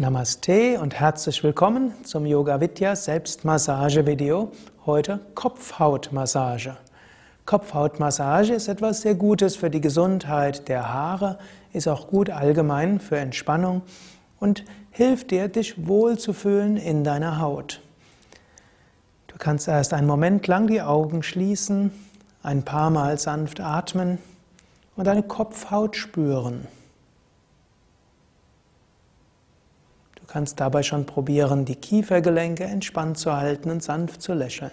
Namaste und herzlich willkommen zum Yoga-Vidya Selbstmassage-Video. Heute Kopfhautmassage. Kopfhautmassage ist etwas sehr Gutes für die Gesundheit der Haare, ist auch gut allgemein für Entspannung und hilft dir, dich wohlzufühlen in deiner Haut. Du kannst erst einen Moment lang die Augen schließen, ein paar Mal sanft atmen und deine Kopfhaut spüren. Du kannst dabei schon probieren, die Kiefergelenke entspannt zu halten und sanft zu lächeln.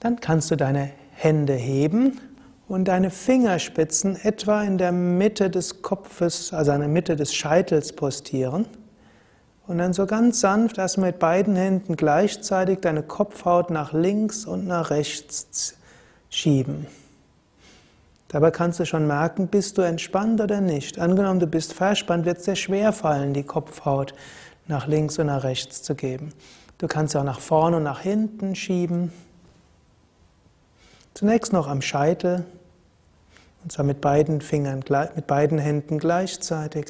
Dann kannst du deine Hände heben und deine Fingerspitzen etwa in der Mitte des Kopfes, also in der Mitte des Scheitels postieren und dann so ganz sanft erstmal mit beiden Händen gleichzeitig deine Kopfhaut nach links und nach rechts schieben. Dabei kannst du schon merken, bist du entspannt oder nicht. Angenommen, du bist verspannt, wird es dir schwer fallen, die Kopfhaut nach links und nach rechts zu geben. Du kannst sie auch nach vorne und nach hinten schieben. Zunächst noch am Scheitel, und zwar mit beiden Händen gleichzeitig.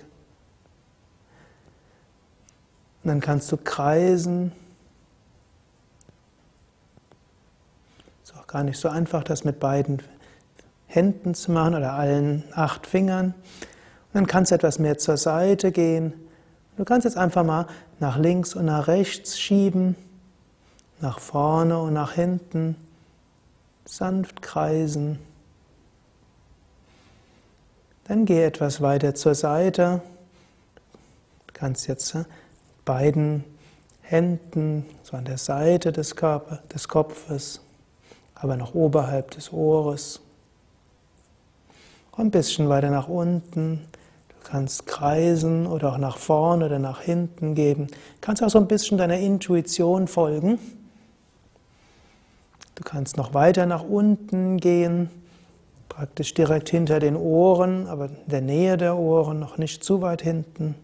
Und dann kannst du kreisen. Ist auch gar nicht so einfach, das mit beiden Händen zu machen oder allen 8 Fingern. Und dann kannst du etwas mehr zur Seite gehen. Du kannst jetzt einfach mal nach links und nach rechts schieben, nach vorne und nach hinten, sanft kreisen. Dann geh etwas weiter zur Seite. Du kannst jetzt mit beiden Händen so an der Seite des Kopfes, aber noch oberhalb des Ohres. Und ein bisschen weiter nach unten. Du kannst kreisen oder auch nach vorne oder nach hinten geben. Du kannst auch so ein bisschen deiner Intuition folgen. Du kannst noch weiter nach unten gehen, praktisch direkt hinter den Ohren, aber in der Nähe der Ohren, noch nicht zu weit hinten.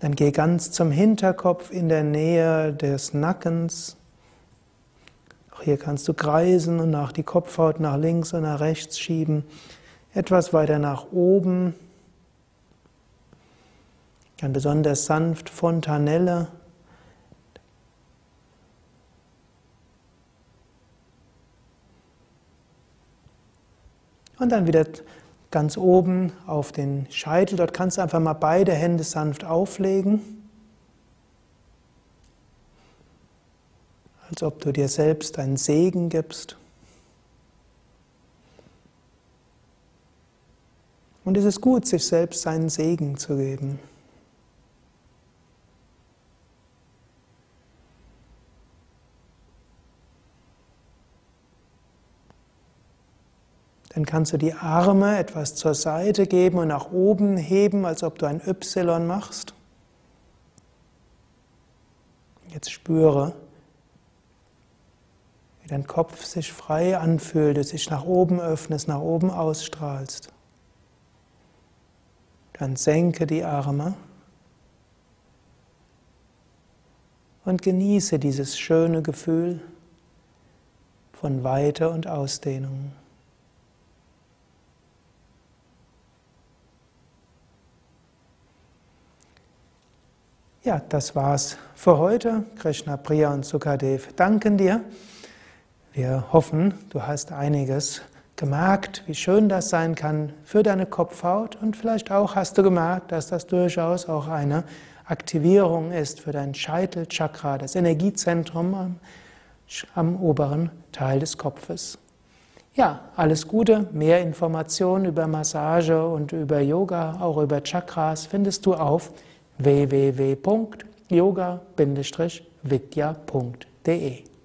Dann geh ganz zum Hinterkopf in der Nähe des Nackens. Auch hier kannst du kreisen und die Kopfhaut nach links und nach rechts schieben. Etwas weiter nach oben. Dann besonders sanft Fontanelle. Und dann wieder ganz oben auf den Scheitel. Dort kannst du einfach mal beide Hände sanft auflegen, als ob du dir selbst einen Segen gibst. Und es ist gut, sich selbst seinen Segen zu geben. Dann kannst du die Arme etwas zur Seite geben und nach oben heben, als ob du ein Y machst. Jetzt spüre, wie dein Kopf sich frei anfühlt, dass du dich nach oben öffnest, nach oben ausstrahlst. Dann senke die Arme und genieße dieses schöne Gefühl von Weite und Ausdehnung. Ja, das war's für heute. Krishna, Priya und Sukadev danken dir. Wir hoffen, du hast einiges gemerkt, wie schön das sein kann für deine Kopfhaut, und vielleicht auch hast du gemerkt, dass das durchaus auch eine Aktivierung ist für dein Scheitelchakra, das Energiezentrum am oberen Teil des Kopfes. Ja, alles Gute, mehr Informationen über Massage und über Yoga, auch über Chakras, findest du auf www.yoga-vidya.de.